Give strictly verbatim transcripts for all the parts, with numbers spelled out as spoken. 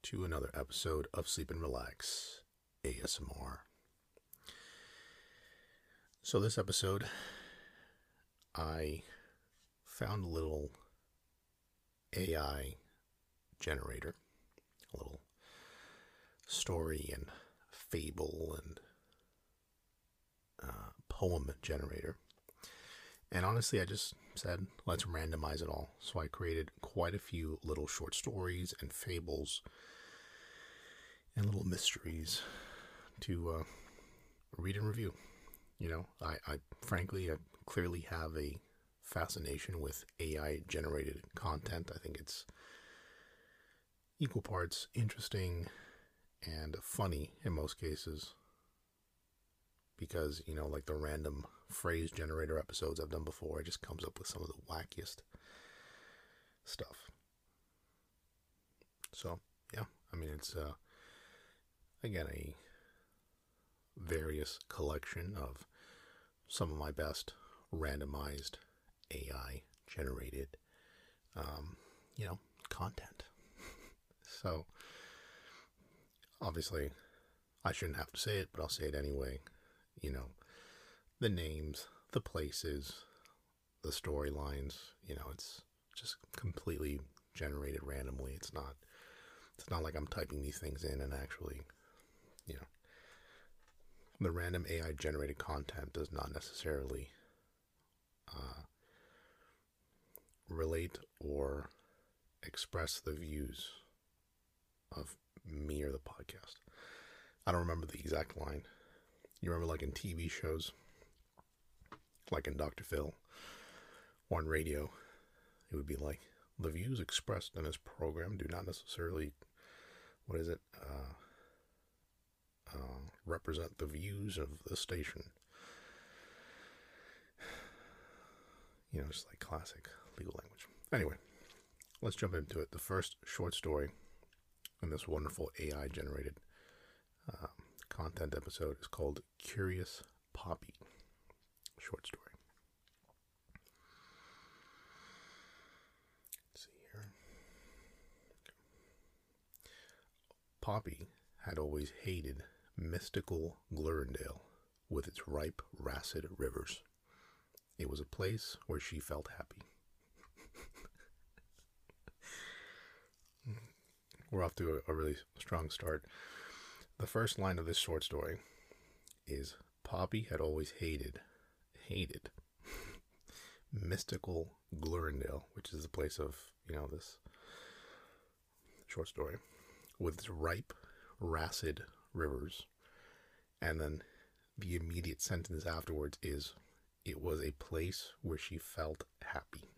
to another episode of Sleep and Relax A S M R. So this episode, I found a little A I generator, a little story and fable and uh, poem generator. And honestly, I just said, let's randomize it all. So I created quite a few little short stories and fables and little mysteries to uh, read and review. You know, I, I frankly, I clearly have a fascination with A I-generated content. I think it's equal parts interesting and funny in most cases. Because, you know, like the random phrase generator episodes I've done before, it just comes up with some of the wackiest stuff. So, yeah, I mean, it's, uh, again, a various collection of some of my best randomized A I-generated, um, you know, content. So, obviously, I shouldn't have to say it, but I'll say it anyway. You know, the names, the places, the storylines, you know, it's just completely generated randomly. It's not, it's not like I'm typing these things in and actually, you know, the random A I generated content does not necessarily uh, relate or express the views of me or the podcast. I don't remember the exact line. You remember, like in T V shows, like in Doctor Phil, or on radio, it would be like, the views expressed in this program do not necessarily, what is it, uh, uh, represent the views of the station. You know, just like classic legal language. Anyway, let's jump into it. The first short story in this wonderful A I-generated um, content episode is called Curious Poppy, short story. Let's see here. Okay. Poppy had always hated mystical Glurindale with its ripe, racid rivers. It was a place where she felt happy. We're off to a, a really strong start. The first line of this short story is, Poppy had always hated, hated, mystical Glurindale, which is the place of, you know, this short story, with its ripe, racid rivers. And then the immediate sentence afterwards is, it was a place where she felt happy.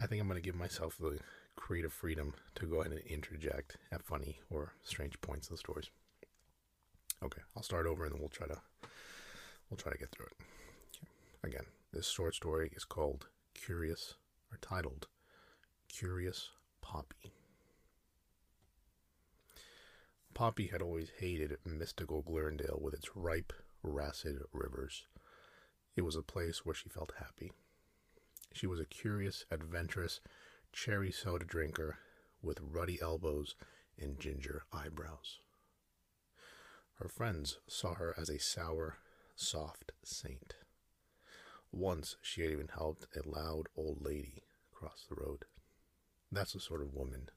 I think I'm going to give myself the creative freedom to go ahead and interject at funny or strange points in the stories. Okay, I'll start over and then we'll try to we'll try to get through it. Okay. Again, this short story is called Curious, or titled Curious Poppy. Poppy had always hated mystical Glurindale with its ripe, racid rivers. It was a place where she felt happy. She was a curious, adventurous, cherry soda drinker with ruddy elbows and ginger eyebrows. Her friends saw her as a sour, soft saint. Once she had even helped a loud old lady cross the road. That's the sort of woman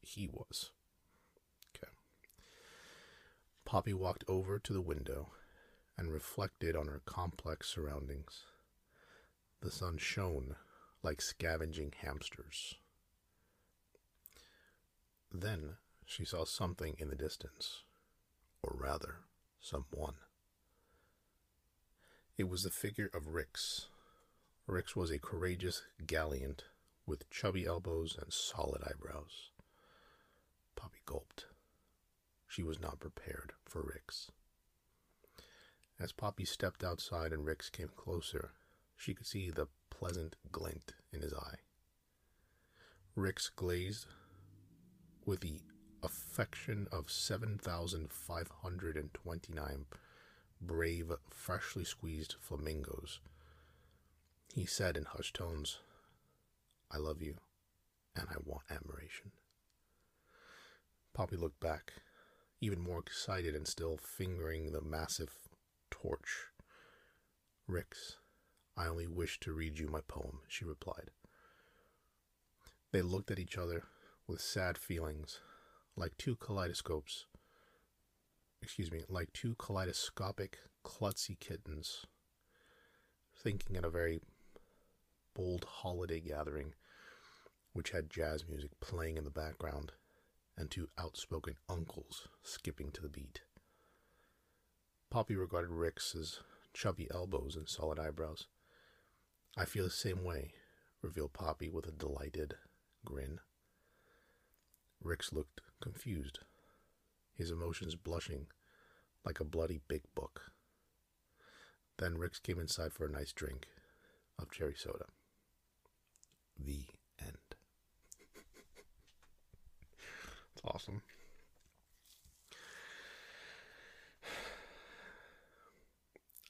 he was. Okay. Poppy walked over to the window and reflected on her complex surroundings. The sun shone like scavenging hamsters. Then she saw something in the distance, or rather, someone. It was the figure of Rix. Rix was a courageous gallant with chubby elbows and solid eyebrows. Poppy gulped. She was not prepared for Rix. As Poppy stepped outside and Rix came closer, she could see the pleasant glint in his eye. Rix glazed with the affection of seven thousand five hundred twenty-nine brave, freshly squeezed flamingos. He said in hushed tones, I love you, and I want admiration. Poppy looked back, even more excited and still fingering the massive torch. Rix, I only wish to read you my poem, she replied. They looked at each other with sad feelings, like two kaleidoscopes. Excuse me, like two kaleidoscopic, klutzy kittens, thinking at a very bold holiday gathering, which had jazz music playing in the background, and two outspoken uncles skipping to the beat. Poppy regarded Rix's chubby elbows and solid eyebrows. I feel the same way, revealed Poppy with a delighted grin. Rix looked confused, his emotions blushing like a bloody big book. Then Rix came inside for a nice drink of cherry soda. The end. It's awesome.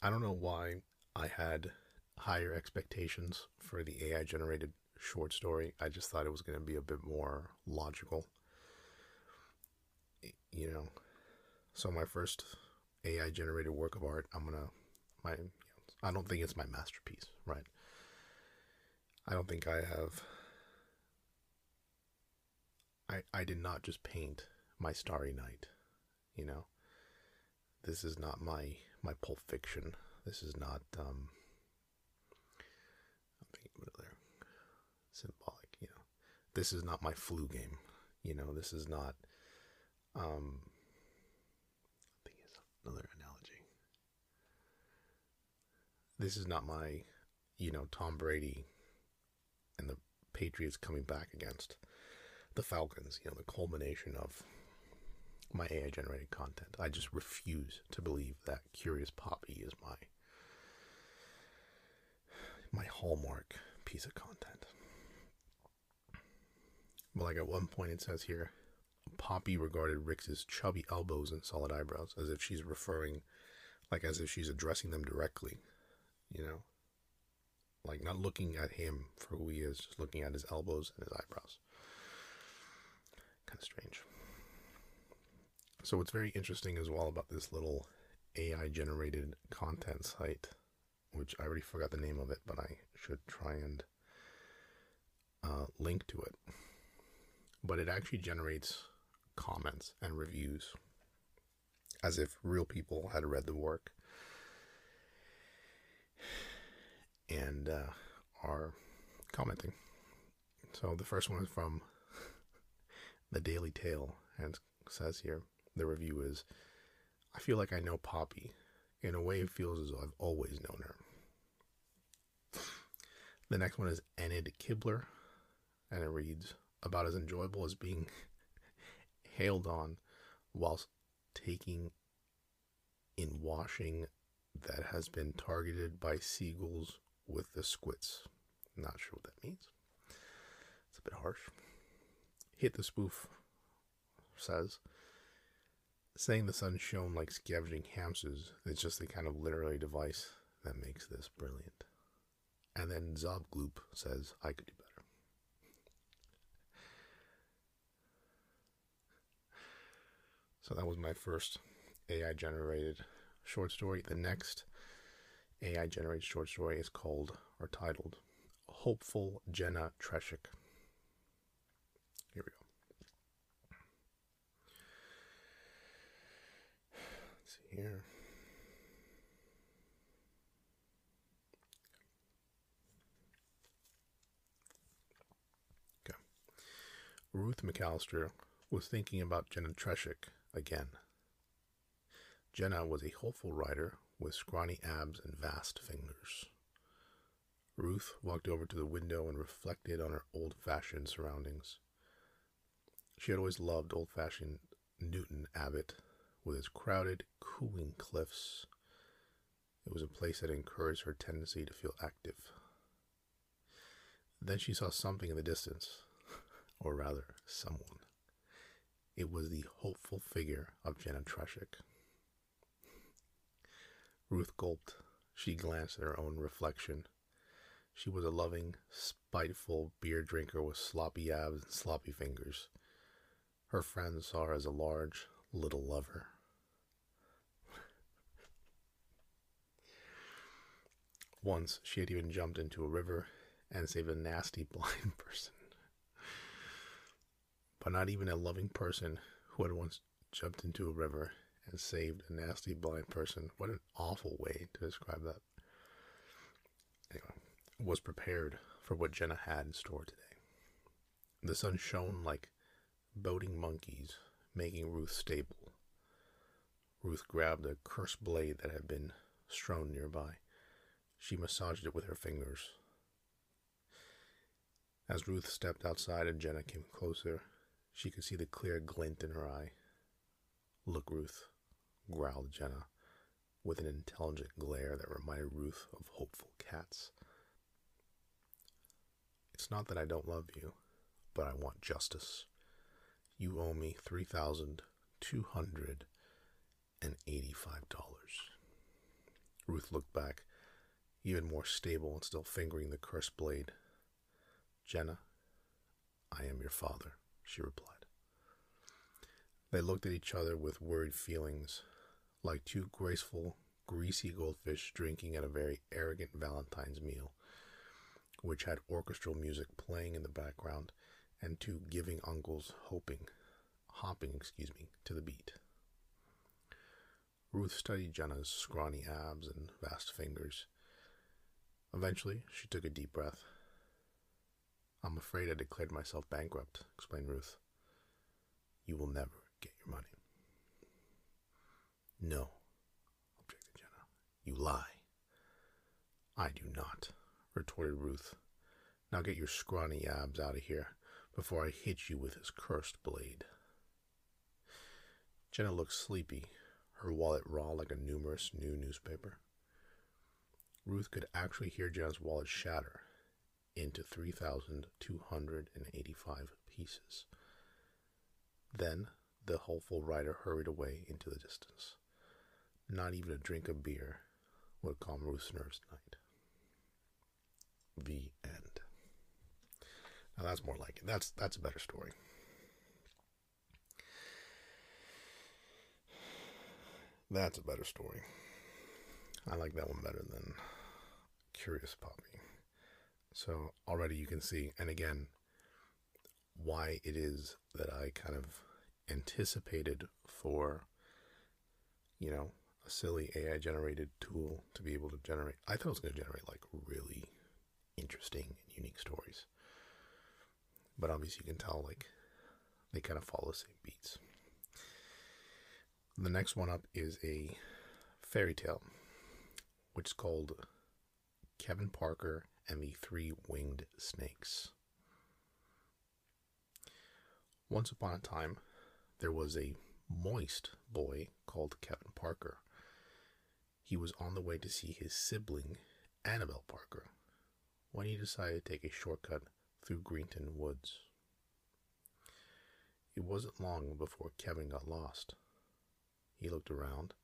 I don't know why I had higher expectations for the A I-generated short story. I just thought it was going to be a bit more logical. You know, so my first A I-generated work of art, I'm gonna, my, you know, I don't think it's my masterpiece, right? I don't think I have, I, I did not just paint my Starry Night, you know? This is not my, my Pulp Fiction. This is not, um, I'm thinking about it there, symbolic, you know? This is not my flu game, you know? This is not, Um, I think it's another analogy. This is not my, you know, Tom Brady and the Patriots coming back against the Falcons, you know, the culmination of my A I-generated content. I just refuse to believe that Curious Poppy is my, my hallmark piece of content. But like at one point it says here, Poppy regarded Rix's chubby elbows and solid eyebrows as if she's referring, like as if she's addressing them directly, you know? Like not looking at him for who he is, just looking at his elbows and his eyebrows. Kind of strange. So what's very interesting as well about this little A I-generated content site, which I already forgot the name of it, but I should try and uh, link to it. But it actually generates comments and reviews as if real people had read the work and uh, are commenting. So the first one is from the Daily Tale and says here, the review is, I feel like I know Poppy. In a way it feels as though I've always known her. The next one is Enid Kibler and it reads, about as enjoyable as being hailed on whilst taking in washing that has been targeted by seagulls with the squits. Not sure what that means. It's a bit harsh. Hit the Spoof says, saying the sun shone like scavenging hamsters, it's just the kind of literary device that makes this brilliant. And then Zobgloop says, I could do better. So that was my first A I-generated short story. The next A I-generated short story is called, or titled, Hopeful Jenna Treschik. Here we go. Let's see here. Okay. Ruth McAllister was thinking about Jenna Treschik again. Jenna was a hopeful rider with scrawny abs and vast fingers. Ruth walked over to the window and reflected on her old-fashioned surroundings. She had always loved old-fashioned Newton Abbott with its crowded, cooling cliffs. It was a place that encouraged her tendency to feel active. Then she saw something in the distance, or rather, someone. It was the hopeful figure of Jenna Treschik. Ruth gulped. She glanced at her own reflection. She was a loving, spiteful beer drinker with sloppy abs and sloppy fingers. Her friends saw her as a large, little lover. Once, she had even jumped into a river and saved a nasty blind person. But not even a loving person who had once jumped into a river and saved a nasty blind person, what an awful way to describe that, anyway, was prepared for what Jenna had in store today. The sun shone like boating monkeys, making Ruth stable. Ruth grabbed a cursed blade that had been strewn nearby. She massaged it with her fingers. As Ruth stepped outside and Jenna came closer, she could see the clear glint in her eye. "Look, Ruth," growled Jenna, with an intelligent glare that reminded Ruth of hopeful cats. "It's not that I don't love you, but I want justice. You owe me three thousand two hundred and eighty-five dollars." Ruth looked back, even more stable and still fingering the cursed blade. "Jenna, I am your father," she replied. They looked at each other with worried feelings, like two graceful, greasy goldfish drinking at a very arrogant Valentine's meal, which had orchestral music playing in the background, and two giving uncles hoping, hopping, excuse me, to the beat. Ruth studied Jenna's scrawny abs and vast fingers. Eventually, she took a deep breath. "I'm afraid I declared myself bankrupt," explained Ruth. "You will never get your money." "No," objected Jenna. "You lie." "I do not," retorted Ruth. "Now get your scrawny abs out of here before I hit you with this cursed blade." Jenna looked sleepy, her wallet raw like a numerous new newspaper. Ruth could actually hear Jenna's wallet shatter into three thousand two hundred eighty-five pieces. Then the hopeful rider hurried away into the distance. Not even a drink of beer would calm Ruth's nerves tonight. The end. Now that's more like it. That's that's a better story. That's a better story. I like that one better than Curious Poppy. So already you can see, and again, why it is that I kind of anticipated for, you know, a silly A I generated tool to be able to generate. I thought it was going to generate like really interesting and unique stories, but obviously you can tell like they kind of follow the same beats. The next one up is a fairy tale, which is called Kevin Parker and the Three Winged Snakes. Once upon a time, there was a moist boy called Kevin Parker. He was on the way to see his sibling, Annabelle Parker, when he decided to take a shortcut through Greenton Woods. It wasn't long before Kevin got lost. He looked around,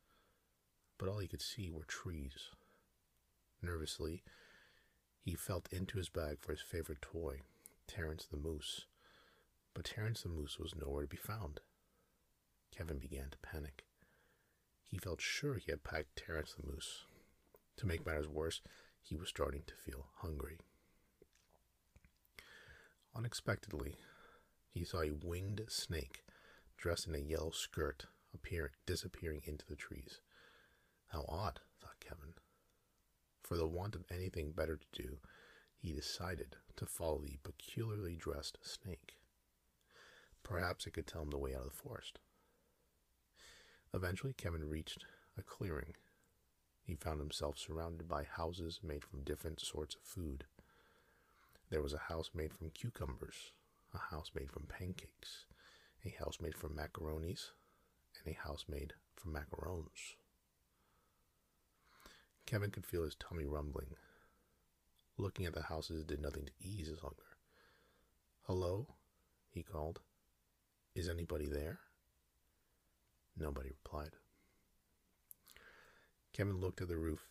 but all he could see were trees. Nervously, he felt into his bag for his favorite toy, Terence the Moose. But Terence the Moose was nowhere to be found. Kevin began to panic. He felt sure he had packed Terence the Moose. To make matters worse, he was starting to feel hungry. Unexpectedly, he saw a winged snake dressed in a yellow skirt appear, disappearing into the trees. How odd, thought Kevin. For the want of anything better to do, he decided to follow the peculiarly dressed snake. Perhaps it could tell him the way out of the forest. Eventually, Kevin reached a clearing. He found himself surrounded by houses made from different sorts of food. There was a house made from cucumbers, a house made from pancakes, a house made from macaronis, and a house made from macarons. Kevin could feel his tummy rumbling. Looking at the houses did nothing to ease his hunger. "Hello?" he called. "Is anybody there?" Nobody replied. Kevin looked at the roof.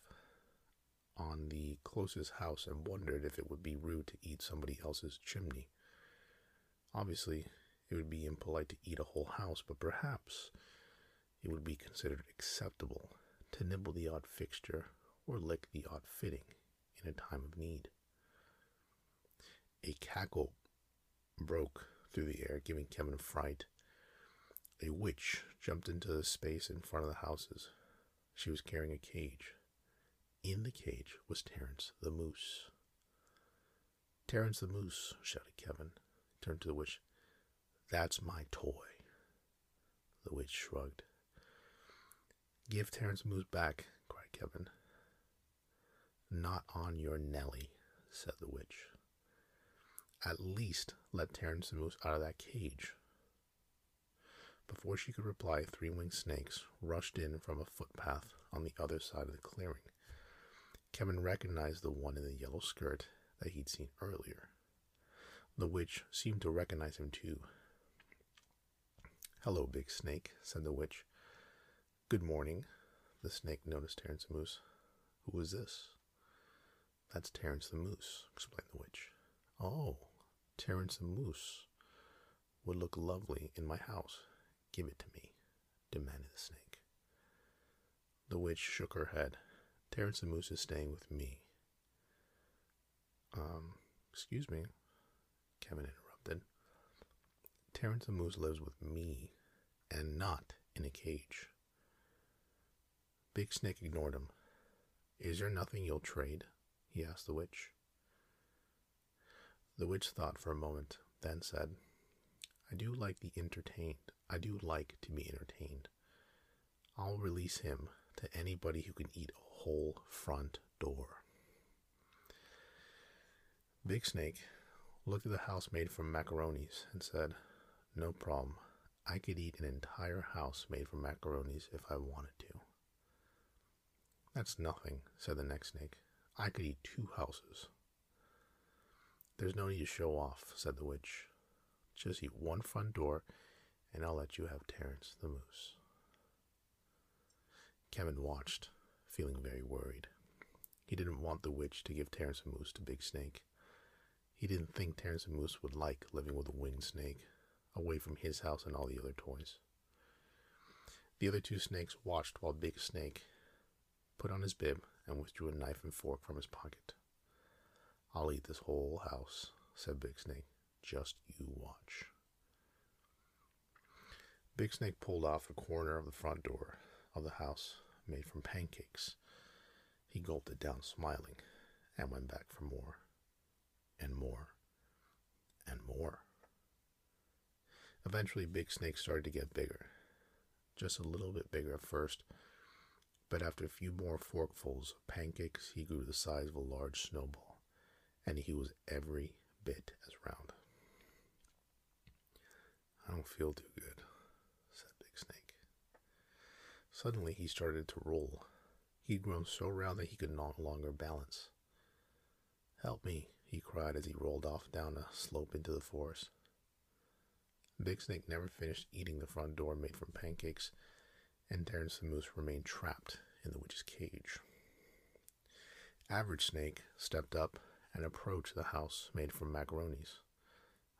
on the closest house and wondered if it would be rude to eat somebody else's chimney. Obviously, it would be impolite to eat a whole house, but perhaps it would be considered acceptable to nibble the odd fixture or lick the odd fitting in a time of need. A cackle broke through the air, giving Kevin fright. A witch jumped into the space in front of the houses. She was carrying a cage. In the cage was Terence the Moose. "Terence the Moose," shouted Kevin. He turned to the witch. "That's my toy." The witch shrugged. "Give Terence the Moose back," cried Kevin. "Not on your Nelly," said the witch. "At least let Terence the Moose out of that cage." Before she could reply, three-winged snakes rushed in from a footpath on the other side of the clearing. Kevin recognized the one in the yellow skirt that he'd seen earlier. The witch seemed to recognize him too. "Hello, big snake," said the witch. "Good morning." The snake noticed Terence the Moose. "Who is this?" "That's Terence the Moose," explained the witch. "Oh, Terence the Moose would look lovely in my house. Give it to me," demanded the snake. The witch shook her head. "Terence the Moose is staying with me." Um, excuse me, Kevin interrupted. "Terence the Moose lives with me, and not in a cage." Big Snake ignored him. "Is there nothing you'll trade?" he asked the witch. The witch thought for a moment, then said, I do like the entertained. I do like to be entertained. I'll release him to anybody who can eat a whole front door." Big Snake looked at the house made from macaronis and said, "No problem. I could eat an entire house made from macaronis if I wanted to." "That's nothing," said the next snake. "I could eat two houses." "There's no need to show off," said the witch. "Just eat one front door, and I'll let you have Terence the Moose." Kevin watched, feeling very worried. He didn't want the witch to give Terence the Moose to Big Snake. He didn't think Terence the Moose would like living with a winged snake, away from his house and all the other toys. The other two snakes watched while Big Snake put on his bib and withdrew a knife and fork from his pocket. "I'll eat this whole house," said Big Snake. "Just you watch." Big Snake pulled off a corner of the front door of the house made from pancakes. He gulped it down, smiling, and went back for more, and more, and more. Eventually, Big Snake started to get bigger, just a little bit bigger at first, but after a few more forkfuls of pancakes, he grew to the size of a large snowball, and he was every bit as round. "I don't feel too good," said Big Snake. Suddenly he started to roll. He'd grown so round that he could no longer balance. "Help me," he cried as he rolled off down a slope into the forest. Big Snake never finished eating the front door made from pancakes, and Terence the Moose remained trapped in the witch's cage. Average Snake stepped up and approached the house made from macaronis.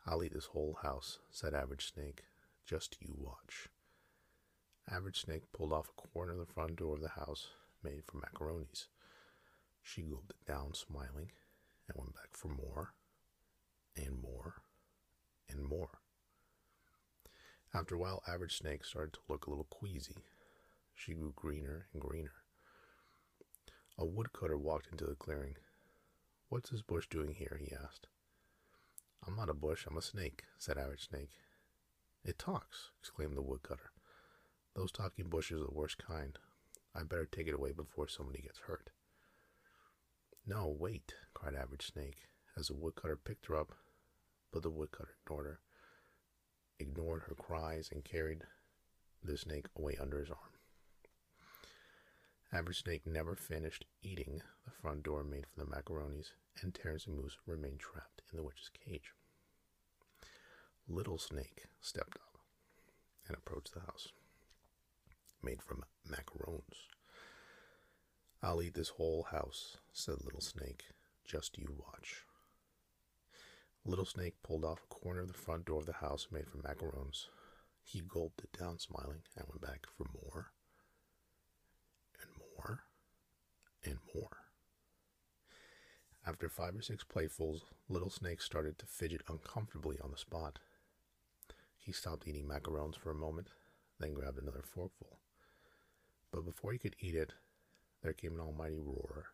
"I'll eat this whole house," said Average Snake. "Just you watch." Average Snake pulled off a corner of the front door of the house made from macaronis. She gulped it down, smiling, and went back for more, and more, and more. After a while, Average Snake started to look a little queasy. She grew greener and greener. A woodcutter walked into the clearing. "What's this bush doing here?" he asked. "I'm not a bush, I'm a snake," said Average Snake. "It talks," exclaimed the woodcutter. "Those talking bushes are the worst kind. I'd better take it away before somebody gets hurt." "No, wait," cried Average Snake, as the woodcutter picked her up, but the woodcutter ignored her, ignored her cries and carried the snake away under his arm. Average Snake never finished eating the front door made from the macaronis, and Terence the Moose remained trapped in the witch's cage. Little Snake stepped up and approached the house made from macarons. "I'll eat this whole house," said Little Snake. "Just you watch." Little Snake pulled off a corner of the front door of the house made from macaroons. He gulped it down, smiling, and went back for more, and more, and more. After five or six platefuls, Little Snake started to fidget uncomfortably on the spot. He stopped eating macarons for a moment, then grabbed another forkful. But before he could eat it, there came an almighty roar,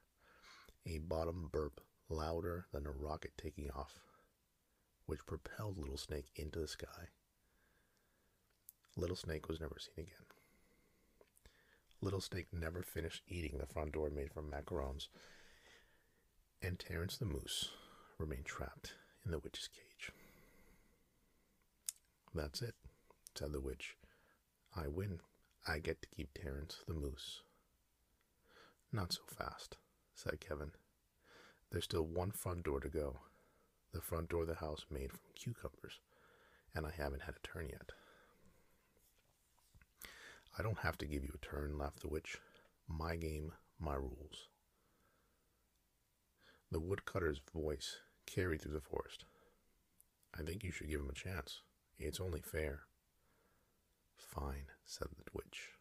a bottom burp louder than a rocket taking off, which propelled Little Snake into the sky. Little Snake was never seen again. Little Snake never finished eating the front door made from macarons, and Terence the Moose remained trapped in the witch's cage. "That's it," said the witch. "I win. I get to keep Terence the Moose." "Not so fast," said Kevin. "There's still one front door to go. The front door of the house made from cucumbers, and I haven't had a turn yet." "I don't have to give you a turn," laughed the witch. "My game, my rules." The woodcutter's voice carried through the forest. "I think you should give him a chance. It's only fair." "Fine," said the witch.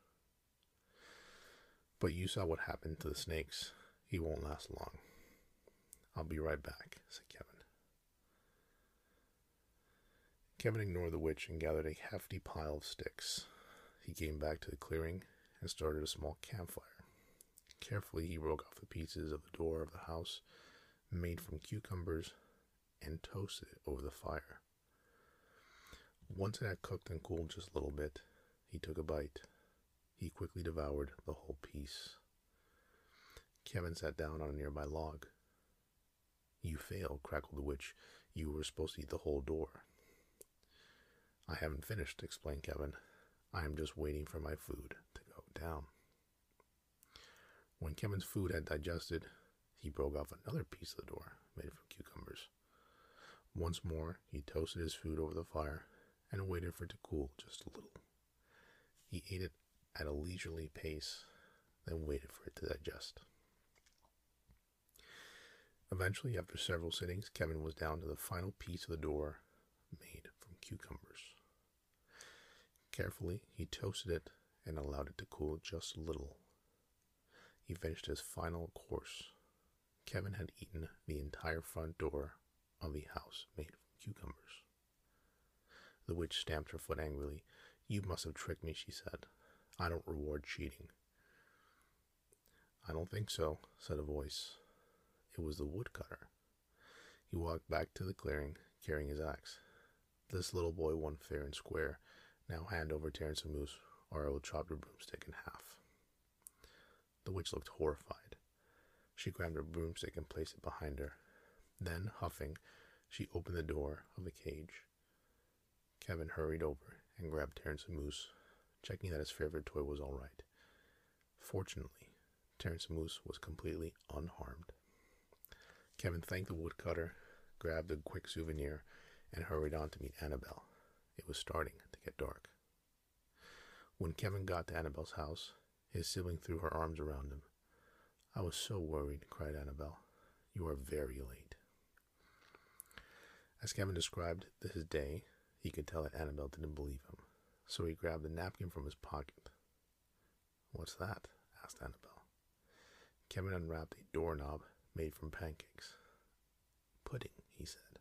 "But you saw what happened to the snakes. He won't last long." "I'll be right back," said Kevin. Kevin ignored the witch and gathered a hefty pile of sticks. He came back to the clearing and started a small campfire. Carefully, he broke off the pieces of the door of the house made from cucumbers and toasted it over the fire. Once it had cooked and cooled just a little bit, he took a bite. He quickly devoured the whole piece. Kevin sat down on a nearby log. "You failed," crackled the witch. "You were supposed to eat the whole door." "I haven't finished," explained Kevin. "I am just waiting for my food to go down." When Kevin's food had digested, he broke off another piece of the door made from cucumbers. Once more, he toasted his food over the fire and waited for it to cool just a little. He ate it at a leisurely pace, then waited for it to digest. Eventually, after several sittings, Kevin was down to the final piece of the door made from cucumbers. Carefully, he toasted it and allowed it to cool just a little. He finished his final course. Kevin had eaten the entire front door of the house made from cucumbers. The witch stamped her foot angrily. "You must have tricked me," she said. "I don't reward cheating." "I don't think so," said a voice. It was the woodcutter. He walked back to the clearing, carrying his axe. "This little boy won fair and square. Now hand over Terence the Moose, or I will chop your broomstick in half." The witch looked horrified. She grabbed her broomstick and placed it behind her. Then, huffing, she opened the door of the cage. Kevin hurried over and grabbed Terence the Moose, checking that his favorite toy was all right. Fortunately, Terence the Moose was completely unharmed. Kevin thanked the woodcutter, grabbed a quick souvenir, and hurried on to meet Annabelle. It was starting to get dark. When Kevin got to Annabelle's house, his sibling threw her arms around him. "I was so worried," cried Annabelle. "You are very late." As Kevin described his day, he could tell that Annabelle didn't believe him, so he grabbed a napkin from his pocket. "What's that?" asked Annabelle. Kevin unwrapped a doorknob made from pancakes. "Pudding," he said.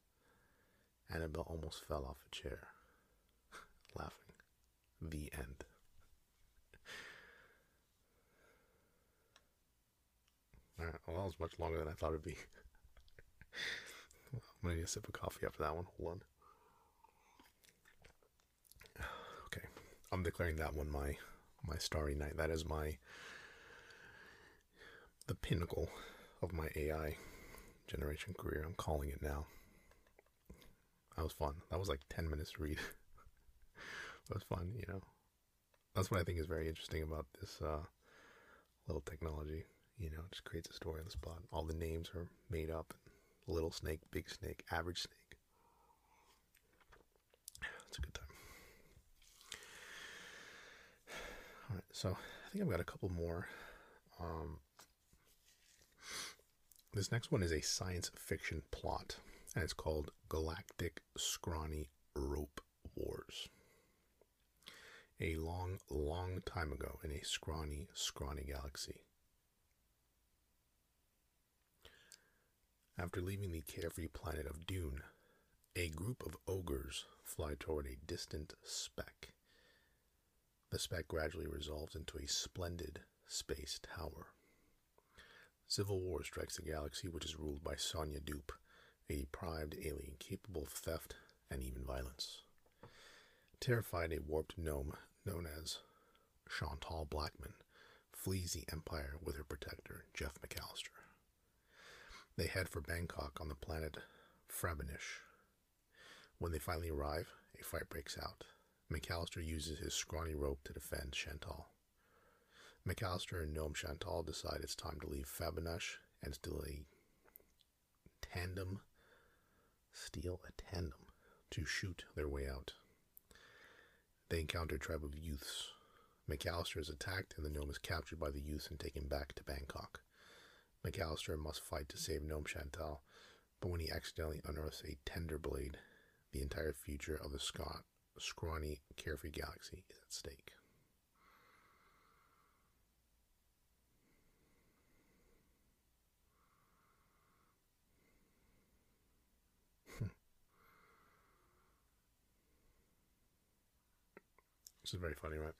Annabelle almost fell off a chair, laughing. The end. Alright, well, that was much longer than I thought it would be. Well, I'm going to need a sip of coffee after that one. Hold on. Okay. I'm declaring that one my my Starry Night. That is my the pinnacle of my A I generation career. I'm calling it now. That was fun. That was like ten minutes to read. That was fun, you know. That's what I think is very interesting about this uh, little technology. You know, it just creates a story on the spot. All the names are made up. Little snake, big snake, average snake. It's a good time. All right, so I think I've got a couple more. Um, This next one is a science fiction plot, and it's called Galactic Scrawny Rope Wars. A long, long time ago in a scrawny, scrawny galaxy. After leaving the carefree planet of Dune, a group of ogres fly toward a distant speck. The speck gradually resolves into a splendid space tower. Civil war strikes the galaxy, which is ruled by Sonya Dupe, a deprived alien capable of theft and even violence. Terrified, a warped gnome known as Chantal Blackman flees the Empire with her protector, Jeff McAllister. They head for Bangkok on the planet Frabenish. When they finally arrive, a fight breaks out. McAllister uses his scrawny rope to defend Chantal. McAllister and Gnome Chantal decide it's time to leave Frabenish and steal a tandem, steal a tandem to shoot their way out. They encounter a tribe of youths. McAllister is attacked and the gnome is captured by the youths and taken back to Bangkok. McAllister must fight to save Gnome Chantal, but when he accidentally unearths a tender blade, the entire future of the Scott scrawny, carefree galaxy is at stake. This is very funny, right?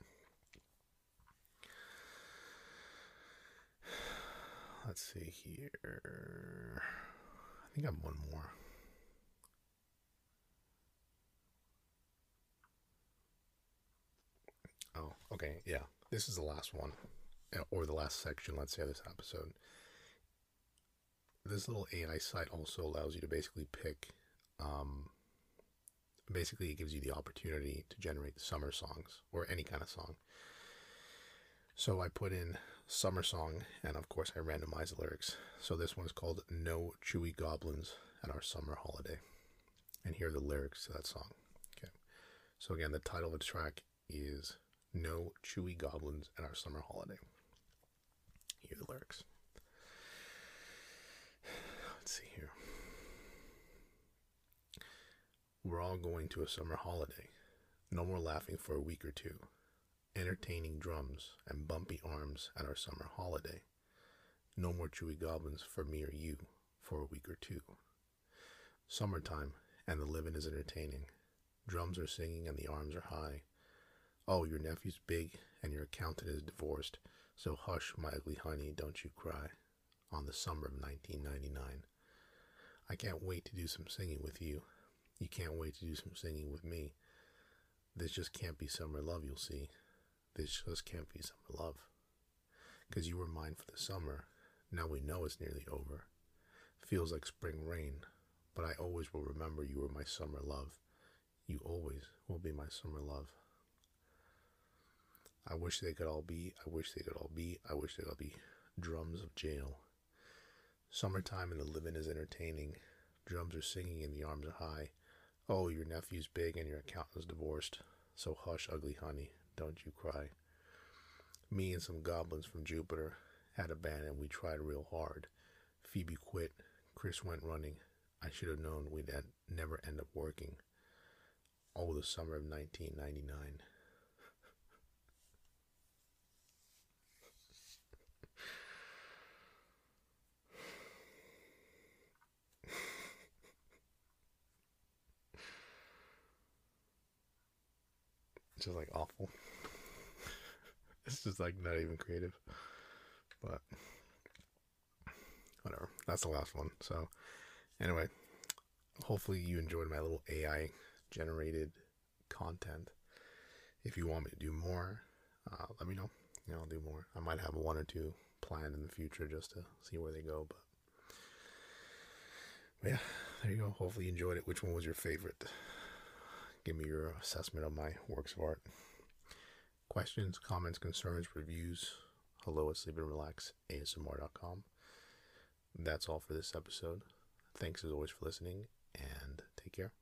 Let's see here. I think I have one more. Oh, okay, yeah. This is the last one, or the last section, let's say, of this episode. This little A I site also allows you to basically pick, um, basically it gives you the opportunity to generate summer songs, or any kind of song. So I put in summer song, and of course I randomized the lyrics. So this one is called No Chewy Goblins at Our Summer Holiday. And here are the lyrics to that song. Okay. So again, the title of the track is No Chewy Goblins at Our Summer Holiday. Here are the lyrics. Let's see here. We're all going to a summer holiday. No more laughing for a week or two. Entertaining drums and bumpy arms at our summer holiday. No more chewy goblins for me or you for a week or two. Summertime and the living is entertaining. Drums are singing and the arms are high. Oh, your nephew's big and your accountant is divorced, so hush, my ugly honey, don't you cry. On the summer of nineteen ninety-nine. I can't wait to do some singing with you. You can't wait to do some singing with me. This just can't be summer love, you'll see. This just can't be summer love. Because you were mine for the summer. Now we know it's nearly over. Feels like spring rain. But I always will remember you were my summer love. You always will be my summer love. I wish they could all be. I wish they could all be. I wish they could all be. Drums of jail. Summertime and the living is entertaining. Drums are singing and the arms are high. Oh, your nephew's big and your accountant's divorced. So hush, ugly honey, don't you cry. Me and some goblins from Jupiter had a band and we tried real hard. Phoebe quit. Chris went running. I should have known we'd end, never end up working. Oh, the summer of nineteen ninety-nine. It's just like awful. It's just like not even creative, but whatever. That's the last one. So anyway, hopefully you enjoyed my little A I generated content. If you want me to do more, uh, let me know. You know, I'll do more. I might have one or two planned in the future just to see where they go. But, but yeah, there you go. Hopefully you enjoyed it. Which one was your favorite? Give me your assessment of my works of art. Questions, comments, concerns, reviews, hello at sleep and relax A S M R dot com. That's all for this episode. Thanks as always for listening, and take care.